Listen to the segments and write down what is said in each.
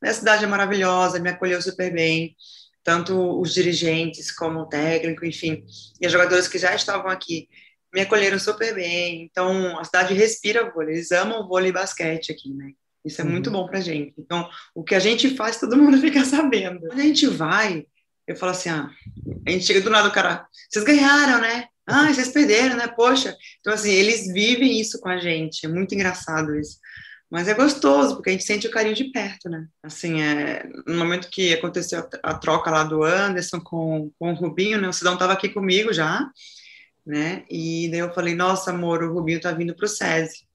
Minha cidade é maravilhosa, me acolheu super bem, tanto os dirigentes como o técnico, enfim, e os jogadores que já estavam aqui me acolheram super bem. Então, a cidade respira vôlei, eles amam vôlei e basquete aqui, né? Isso é muito bom pra gente. Então, o que a gente faz, todo mundo fica sabendo. Quando a gente vai, eu falo assim, a gente chega do lado do cara, vocês ganharam, né? Ah, vocês perderam, né? Poxa. Então, assim, eles vivem isso com a gente. É muito engraçado isso. Mas é gostoso, porque a gente sente o carinho de perto, né? Assim, no momento que aconteceu a troca lá do Anderson com o Rubinho, né? O Sidão estava aqui comigo já, né? E daí eu falei, nossa, amor, o Rubinho tá vindo pro SESI.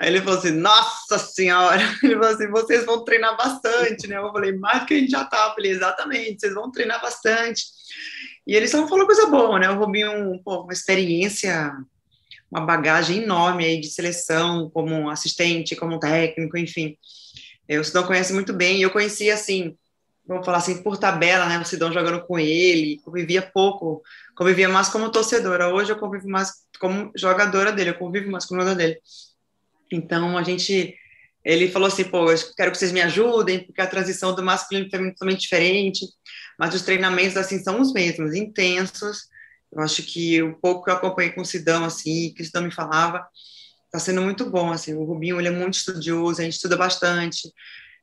Aí ele falou assim, nossa senhora! Ele falou assim, vocês vão treinar bastante, né? Eu falei, mais que a gente já tá. Eu falei, exatamente, vocês vão treinar bastante. E eles estavam falando coisa boa, né? O Rubinho, pô, uma experiência... uma bagagem enorme aí de seleção, como assistente, como técnico, enfim. O Sidão conhece muito bem, eu conheci assim, vamos falar assim, por tabela, né, o Sidão jogando com ele, convivia pouco, convivia mais como torcedora, hoje eu convivo mais como jogadora dele, eu convivo mais como jogadora dele. Então, ele falou assim, pô, eu quero que vocês me ajudem, porque a transição do masculino para o feminino é totalmente diferente, mas os treinamentos, assim, são os mesmos, intensos. Eu acho que o pouco que eu acompanhei com o Sidão, assim, que o Sidão me falava, está sendo muito bom, assim. O Rubinho, ele é muito estudioso, a gente estuda bastante,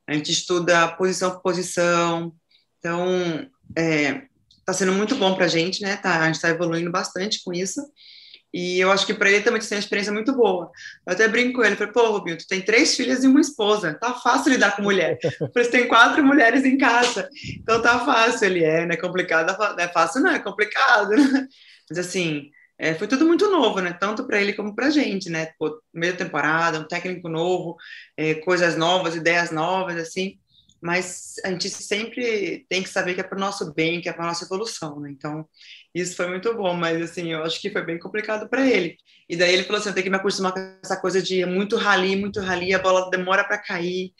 a gente estuda posição por posição. Então, está sendo muito bom para a gente, né? A gente está evoluindo bastante com isso. E eu acho que para ele também tem uma experiência muito boa. Eu até brinco com ele, falei, pô, Rubinho, tu tem 3 filhas e uma esposa, tá fácil lidar com mulher. Porque tem 4 mulheres em casa, então tá fácil. Ele não é complicado, não é fácil, não, é complicado, né? Mas assim, foi tudo muito novo, né? Tanto para ele como pra gente, né? Pô, meia temporada, um técnico novo, coisas novas, ideias novas, assim. Mas a gente sempre tem que saber que é para o nosso bem, que é para a nossa evolução, né? Então, isso foi muito bom, mas, assim, eu acho que foi bem complicado para ele. E daí ele falou assim, eu tenho que me acostumar com essa coisa de muito rally, a bola demora para cair.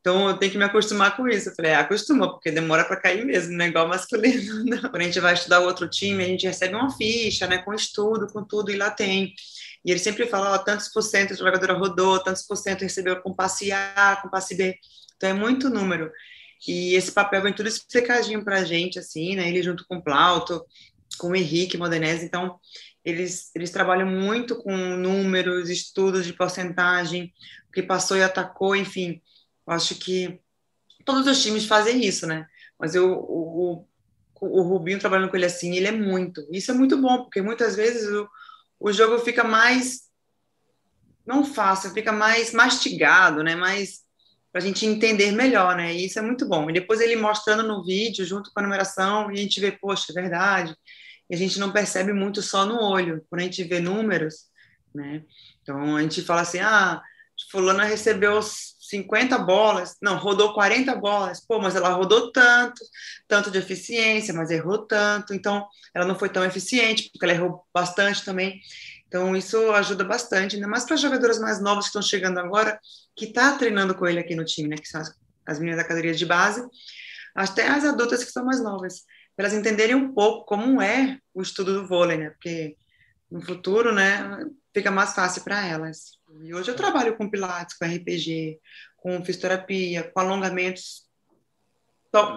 Então, eu tenho que me acostumar com isso. Eu falei, acostuma, porque demora para cair mesmo, não é igual masculino, não. Quando a gente vai estudar outro time, a gente recebe uma ficha, né, com estudo, com tudo, e lá tem... E ele sempre fala, tantos por cento a jogadora rodou, tantos por cento recebeu com passe A, com passe B... Então, é muito número. E esse papel vem tudo explicadinho para a gente, assim, né? Ele junto com o Plauto, com o Henrique Modenese. Então, eles trabalham muito com números, estudos de porcentagem, o que passou e atacou, enfim. Eu acho que todos os times fazem isso, né? Mas o Rubinho trabalhando com ele assim, ele é muito. Isso é muito bom, porque muitas vezes o jogo fica mais... não fácil, fica mais mastigado, né? Mais... para a gente entender melhor, né? E isso é muito bom. E depois ele mostrando no vídeo, junto com a numeração, e a gente vê, poxa, é verdade. E a gente não percebe muito só no olho, quando a gente vê números, né? Então, a gente fala assim, fulana recebeu 50 bolas, não, rodou 40 bolas, pô, mas ela rodou tanto de eficiência, mas errou tanto, então, ela não foi tão eficiente, porque ela errou bastante também. Então, isso ajuda bastante, ainda mais para as jogadoras mais novas que estão chegando agora, que estão treinando com ele aqui no time, né? Que são as meninas da categoria de base, até as adultas que são mais novas, para elas entenderem um pouco como é o estudo do vôlei, né? Porque no futuro, né, fica mais fácil para elas. E hoje eu trabalho com pilates, com RPG, com fisioterapia, com alongamentos.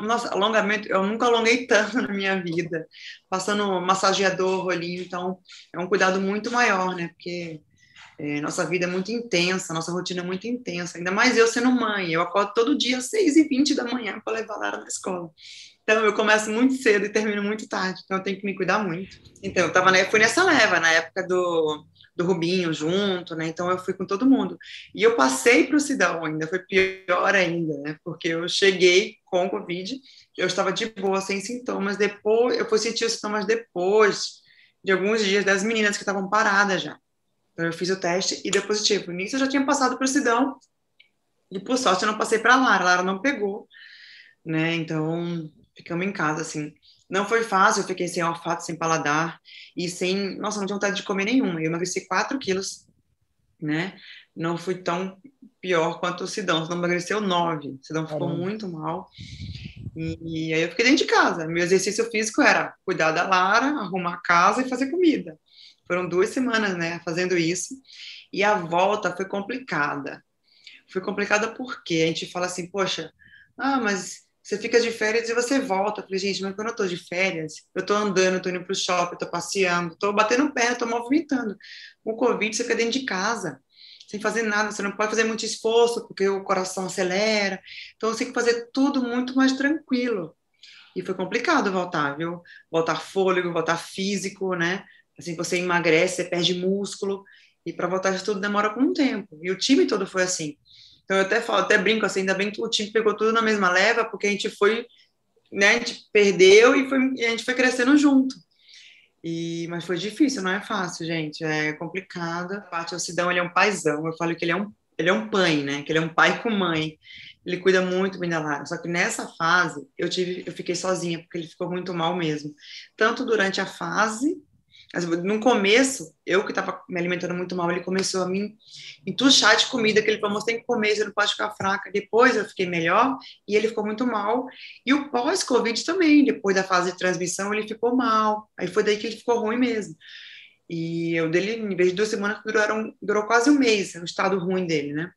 Nossa, alongamento, eu nunca alonguei tanto na minha vida, passando massageador, rolinho, então é um cuidado muito maior, né, porque nossa vida é muito intensa, nossa rotina é muito intensa, ainda mais eu sendo mãe, eu acordo todo dia às 6h20 da manhã para levar a Lara na escola, então eu começo muito cedo e termino muito tarde, então eu tenho que me cuidar muito. Então eu fui nessa leva, na época do Rubinho junto, né? Então eu fui com todo mundo. E eu passei para o Sidão ainda, foi pior ainda, né? Porque eu cheguei com o Covid, eu estava de boa, sem sintomas, depois, eu fui sentir os sintomas depois de alguns dias das meninas que estavam paradas já. Então eu fiz o teste e deu positivo. Nisso eu já tinha passado para o Sidão e por sorte eu não passei para a Lara não pegou, né? Então ficamos em casa assim. Não foi fácil, eu fiquei sem olfato, sem paladar e sem... Nossa, não tinha vontade de comer nenhuma. Eu emagreci 4 quilos, né? Não fui tão pior quanto o Sidão. O Sidão emagreceu 9. O Sidão ficou muito mal. E aí eu fiquei dentro de casa. Meu exercício físico era cuidar da Lara, arrumar a casa e fazer comida. Foram 2 semanas, né, fazendo isso. E a volta foi complicada. Foi complicada porque a gente fala assim, poxa... Ah, mas você fica de férias e você volta. Eu falei, gente, mas quando eu tô de férias, eu tô andando, tô indo pro shopping, tô passeando, tô batendo pé, tô movimentando. O Covid, você fica dentro de casa, sem fazer nada, você não pode fazer muito esforço, porque o coração acelera. Então, você tem que fazer tudo muito mais tranquilo. E foi complicado voltar, viu? Voltar fôlego, voltar físico, né? Assim, você emagrece, você perde músculo. E para voltar isso tudo demora algum tempo. E o time todo foi assim. Então, eu até falo, até brinco assim, ainda bem que o time pegou tudo na mesma leva, porque a gente foi, né? A gente perdeu e a gente foi crescendo junto. Mas foi difícil, não é fácil, gente. É complicado. A parte do Sidão, ele é um paizão. Eu falo que ele é um pai, né? Que ele é um pai com mãe. Ele cuida muito bem da Lara. Só que nessa fase, eu fiquei sozinha, porque ele ficou muito mal mesmo. Tanto durante a fase... No começo, eu que estava me alimentando muito mal, ele começou a me entuchar de comida, que ele falou, você tem que comer, você não pode ficar fraca. Depois eu fiquei melhor e ele ficou muito mal. E o pós-Covid também, depois da fase de transmissão, ele ficou mal. Aí foi daí que ele ficou ruim mesmo. E o dele, em vez de 2 semanas, durou quase 1 mês, o estado ruim dele, né?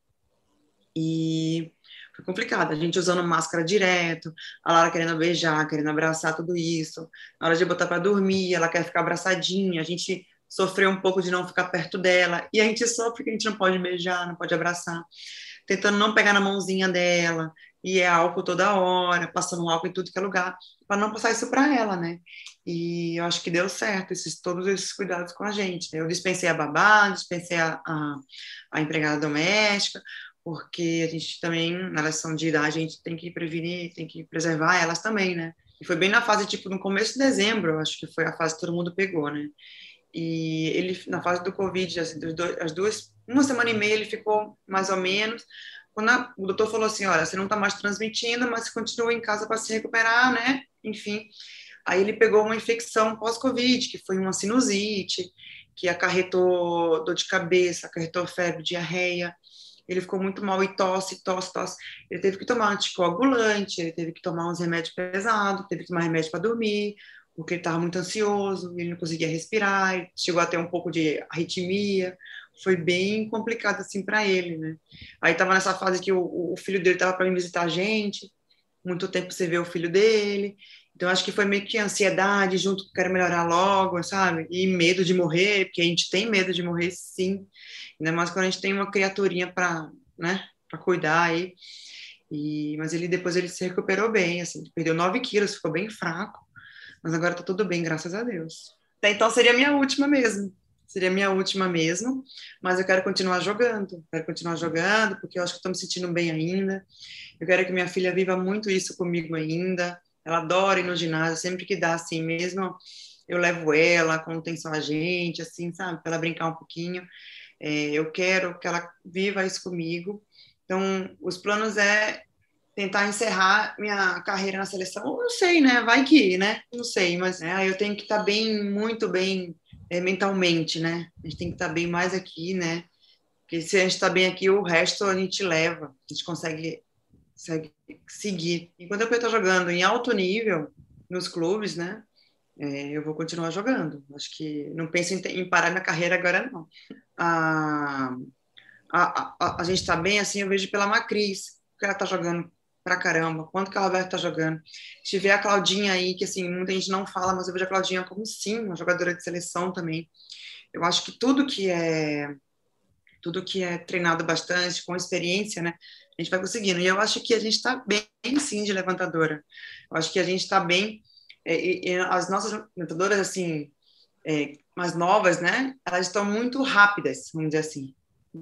E foi complicado, a gente usando máscara direto, a Lara querendo beijar, querendo abraçar, tudo isso. Na hora de botar para dormir, ela quer ficar abraçadinha, a gente sofreu um pouco de não ficar perto dela, e a gente sofre porque a gente não pode beijar, não pode abraçar, tentando não pegar na mãozinha dela, e é álcool toda hora, passando álcool em tudo que é lugar, para não passar isso para ela, né? E eu acho que deu certo todos esses cuidados com a gente. Eu dispensei a babá, dispensei a empregada doméstica, porque a gente também, na relação de idade, a gente tem que prevenir, tem que preservar elas também, né? E foi bem na fase, tipo, no começo de dezembro, acho que foi a fase que todo mundo pegou, né? E ele, na fase do Covid, uma semana e meia ele ficou mais ou menos. Quando o doutor falou assim, olha, você não tá mais transmitindo, mas continua em casa para se recuperar, né? Enfim, aí ele pegou uma infecção pós-Covid, que foi uma sinusite, que acarretou dor de cabeça, acarretou febre, diarreia. Ele ficou muito mal e tosse. Ele teve que tomar anticoagulante, ele teve que tomar uns remédios pesados, teve que tomar remédio para dormir, porque ele estava muito ansioso, ele não conseguia respirar, ele chegou a ter um pouco de arritmia. Foi bem complicado, assim, para ele, né? Aí estava nessa fase que o filho dele estava para vir visitar a gente, muito tempo você vê o filho dele. Então, acho que foi meio que ansiedade junto com quero melhorar logo, sabe? E medo de morrer, porque a gente tem medo de morrer, sim. Ainda mais quando a gente tem uma criaturinha para, né, para cuidar aí. Mas depois ele se recuperou bem, assim, perdeu 9 quilos, ficou bem fraco. Mas agora tá tudo bem, graças a Deus. Até então seria a minha última mesmo. Mas eu quero continuar jogando. Porque eu acho que eu tô me sentindo bem ainda. Eu quero que minha filha viva muito isso comigo ainda. Ela adora ir no ginásio, sempre que dá, assim, mesmo eu levo ela, quando tem só a gente, assim, sabe? Para ela brincar um pouquinho. Eu quero que ela viva isso comigo. Então, os planos é tentar encerrar minha carreira na seleção. Eu não sei, né? Vai que, né? Não sei, mas eu tenho que estar bem, muito bem mentalmente, né? A gente tem que estar bem mais aqui, né? Porque se a gente está bem aqui, o resto a gente leva. A gente consegue seguir. Enquanto eu estou jogando em alto nível nos clubes, né? Eu vou continuar jogando. Acho que não penso em parar minha carreira agora, não. A gente está bem, assim, eu vejo pela Macris, que ela está jogando pra caramba, quanto que a Roberta está jogando. Se tiver a Claudinha aí, que assim, muita gente não fala, mas eu vejo a Claudinha como, sim, uma jogadora de seleção também. Eu acho que tudo que é treinado bastante, com experiência, né? A gente vai conseguindo. E eu acho que a gente está bem, sim, de levantadora. Eu acho que a gente está bem. As nossas leventadoras, assim, mais novas, né? Elas estão muito rápidas, vamos dizer assim.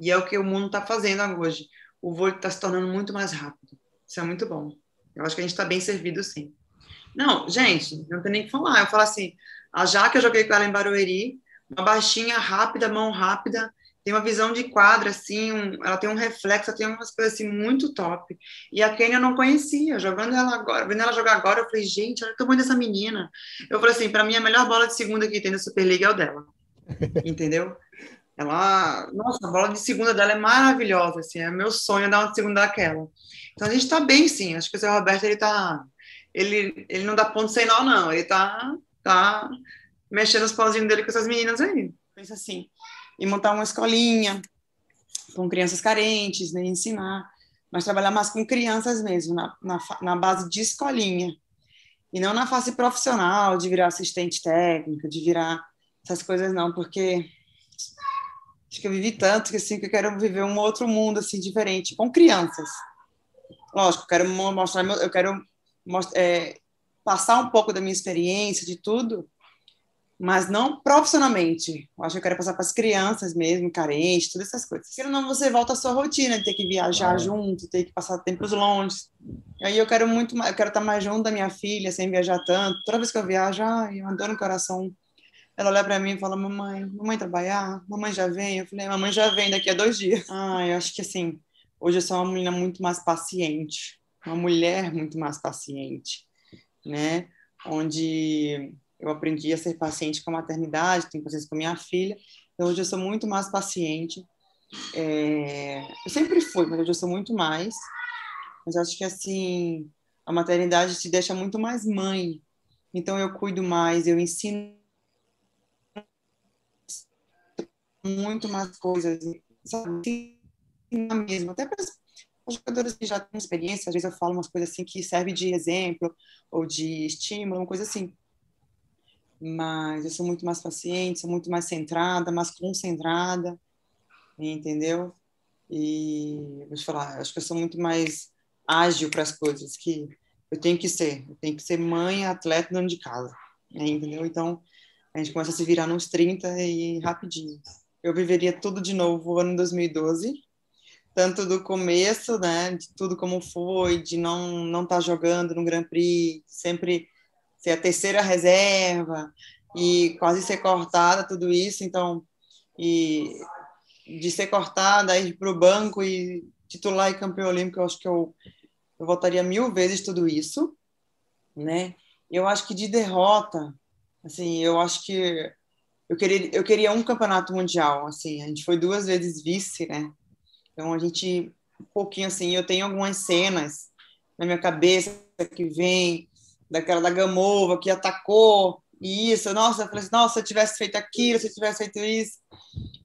E é o que o mundo está fazendo hoje. O vôlei está se tornando muito mais rápido. Isso é muito bom. Eu acho que a gente está bem servido, sim. Não, gente, não tem nem o que falar. Eu falo assim, a Jaque, eu joguei com ela em Barueri, uma baixinha rápida, mão rápida, tem uma visão de quadra, assim, ela tem um reflexo, ela tem umas coisas, assim, muito top. E a Kênia eu não conhecia, vendo ela jogar agora, eu falei, gente, olha o tamanho dessa menina. Eu falei assim, para mim, a melhor bola de segunda que tem na Superliga é o dela, entendeu? Ela, nossa, a bola de segunda dela é maravilhosa, assim, é meu sonho dar uma segunda daquela. Então, a gente tá bem, sim, acho que o seu Roberto, ele não dá ponto sem nó, não, ele tá mexendo os pauzinhos dele com essas meninas aí. Pensa assim, e montar uma escolinha com crianças carentes, né, ensinar. mas trabalhar mais com crianças mesmo, na base de escolinha, e não na fase profissional, de virar assistente técnica, de virar essas coisas não, porque acho que eu vivi tanto que, assim, que eu quero viver um outro mundo assim, diferente, com crianças. Lógico, eu quero passar um pouco da minha experiência, de tudo, mas não profissionalmente. Eu acho que eu quero passar para as crianças mesmo, carentes, todas essas coisas. Porque senão você volta à sua rotina, de ter que viajar junto, ter que passar tempos longe. Aí eu quero muito mais, eu quero estar mais junto da minha filha, sem viajar tanto. Toda vez que eu viajo, ai, eu adoro no coração. Ela olha para mim e fala, mamãe trabalhar? Mamãe já vem? Eu falei, mamãe já vem daqui a 2 dias. Ah, eu acho que assim, hoje eu sou uma menina muito mais paciente, uma mulher muito mais paciente, né? Onde eu aprendi a ser paciente com a maternidade, tenho paciência com a minha filha, então hoje eu sou muito mais paciente. Eu sempre fui, mas hoje eu sou muito mais. Mas acho que assim, a maternidade te deixa muito mais mãe, então eu cuido mais, eu ensino muito mais coisas, sabe? Mesmo. Até para os jogadores que já têm experiência, às vezes eu falo umas coisas assim que servem de exemplo ou de estímulo, uma coisa assim. Mas eu sou muito mais paciente, sou muito mais centrada, mais concentrada, entendeu? E vou te falar, acho que eu sou muito mais ágil para as coisas que eu tenho que ser. Eu tenho que ser mãe, atleta, dona de casa, né? Entendeu? Então a gente começa a se virar nos 30 e rapidinho. Eu viveria tudo de novo o ano 2012, tanto do começo, né, de tudo como foi, de não estar jogando no Grand Prix, sempre ser a terceira reserva e quase ser cortada, tudo isso. Então, e de ser cortada, ir para o banco e titular e campeão olímpico, eu acho que eu voltaria 1000 vezes tudo isso, né? Eu acho que de derrota, assim, eu acho que eu queria um campeonato mundial, assim, a gente foi 2 vezes vice, né? Então, a gente, um pouquinho assim, eu tenho algumas cenas na minha cabeça que vem daquela da Gamova, que atacou, e isso, nossa, eu falei assim, nossa, se eu tivesse feito aquilo, se eu tivesse feito isso,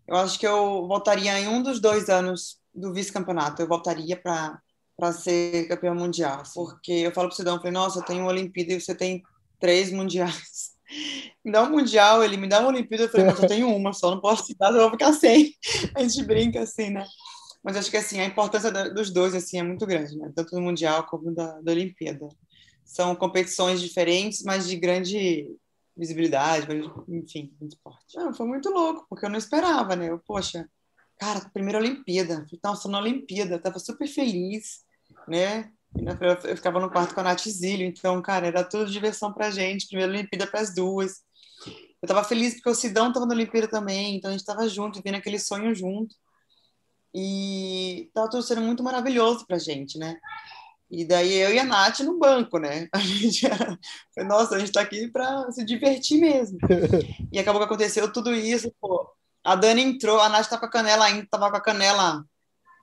eu acho que eu voltaria em um dos 2 anos do vice-campeonato, eu voltaria para ser campeão mundial, assim. Porque eu falo para o Sidão, eu falei, nossa, eu tenho uma Olimpíada e você tem 3 mundiais. Me dá um mundial, ele me dá uma Olimpíada, eu falei, mas eu tenho uma só, não posso te dar, eu vou ficar sem. A gente brinca assim, né? Mas acho que assim, a importância dos 2 assim, é muito grande, né? Tanto do Mundial como da Olimpíada. São competições diferentes, mas de grande visibilidade, enfim, muito forte. Não, foi muito louco, porque eu não esperava, né? Eu, poxa, cara, primeira Olimpíada. Então, só na Olimpíada, eu tava super feliz, né? Eu ficava no quarto com a Nath Zilio, então, cara, era tudo diversão pra gente, primeira Olimpíada pras 2. Eu tava feliz porque o Sidão tava na Olimpíada também, então a gente tava junto, vendo aquele sonho junto. E tava tudo sendo muito maravilhoso pra gente, né? E daí eu e a Nath no banco, né? A gente era... Nossa, a gente tá aqui pra se divertir mesmo. E acabou que aconteceu tudo isso, pô. A Dani entrou, a Nath tava com a canela ainda, tava com a canela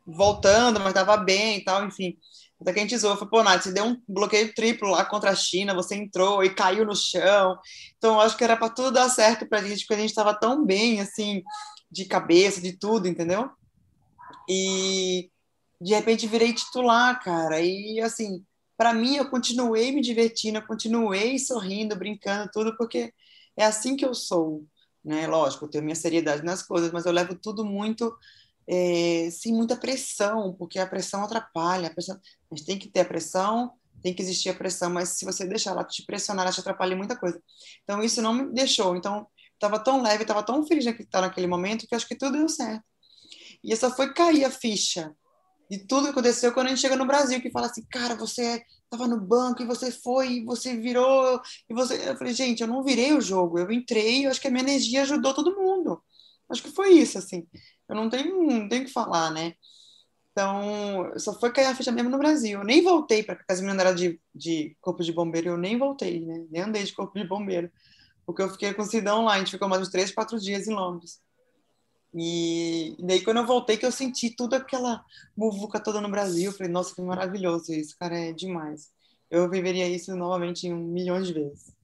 voltando, mas tava bem e tal, enfim. Até que a gente zoou, falou, pô, Nath, você deu um bloqueio triplo lá contra a China, você entrou e caiu no chão. Então, eu acho que era pra tudo dar certo pra gente, porque a gente tava tão bem, assim, de cabeça, de tudo, entendeu? E de repente virei titular, cara, e assim, para mim eu continuei me divertindo, eu continuei sorrindo, brincando, tudo, porque é assim que eu sou, né? Lógico, eu tenho minha seriedade nas coisas, mas eu levo tudo muito, sem muita pressão, porque a pressão atrapalha, a gente tem que ter a pressão, tem que existir a pressão, mas se você deixar ela te pressionar, ela te atrapalha muita coisa. Então isso não me deixou, então estava tão leve, estava tão feliz naquele momento, que acho que tudo deu certo. E só foi cair a ficha de tudo que aconteceu quando a gente chega no Brasil, que fala assim, cara, você estava no banco e você foi, e você virou, e você... Eu falei, gente, eu não virei o jogo, eu entrei, eu acho que a minha energia ajudou todo mundo. Acho que foi isso, assim. Eu não tenho que falar, né? Então, só foi cair a ficha mesmo no Brasil. Eu nem voltei para casa, minha era de corpo de bombeiro, eu nem voltei, né? Nem andei de corpo de bombeiro, porque eu fiquei com o Sidão lá, a gente ficou mais uns 3, 4 dias em Londres. E daí quando eu voltei que eu senti toda aquela muvuca toda no Brasil, eu falei, nossa, que maravilhoso isso, cara, é demais. Eu viveria isso novamente 1 milhão de vezes.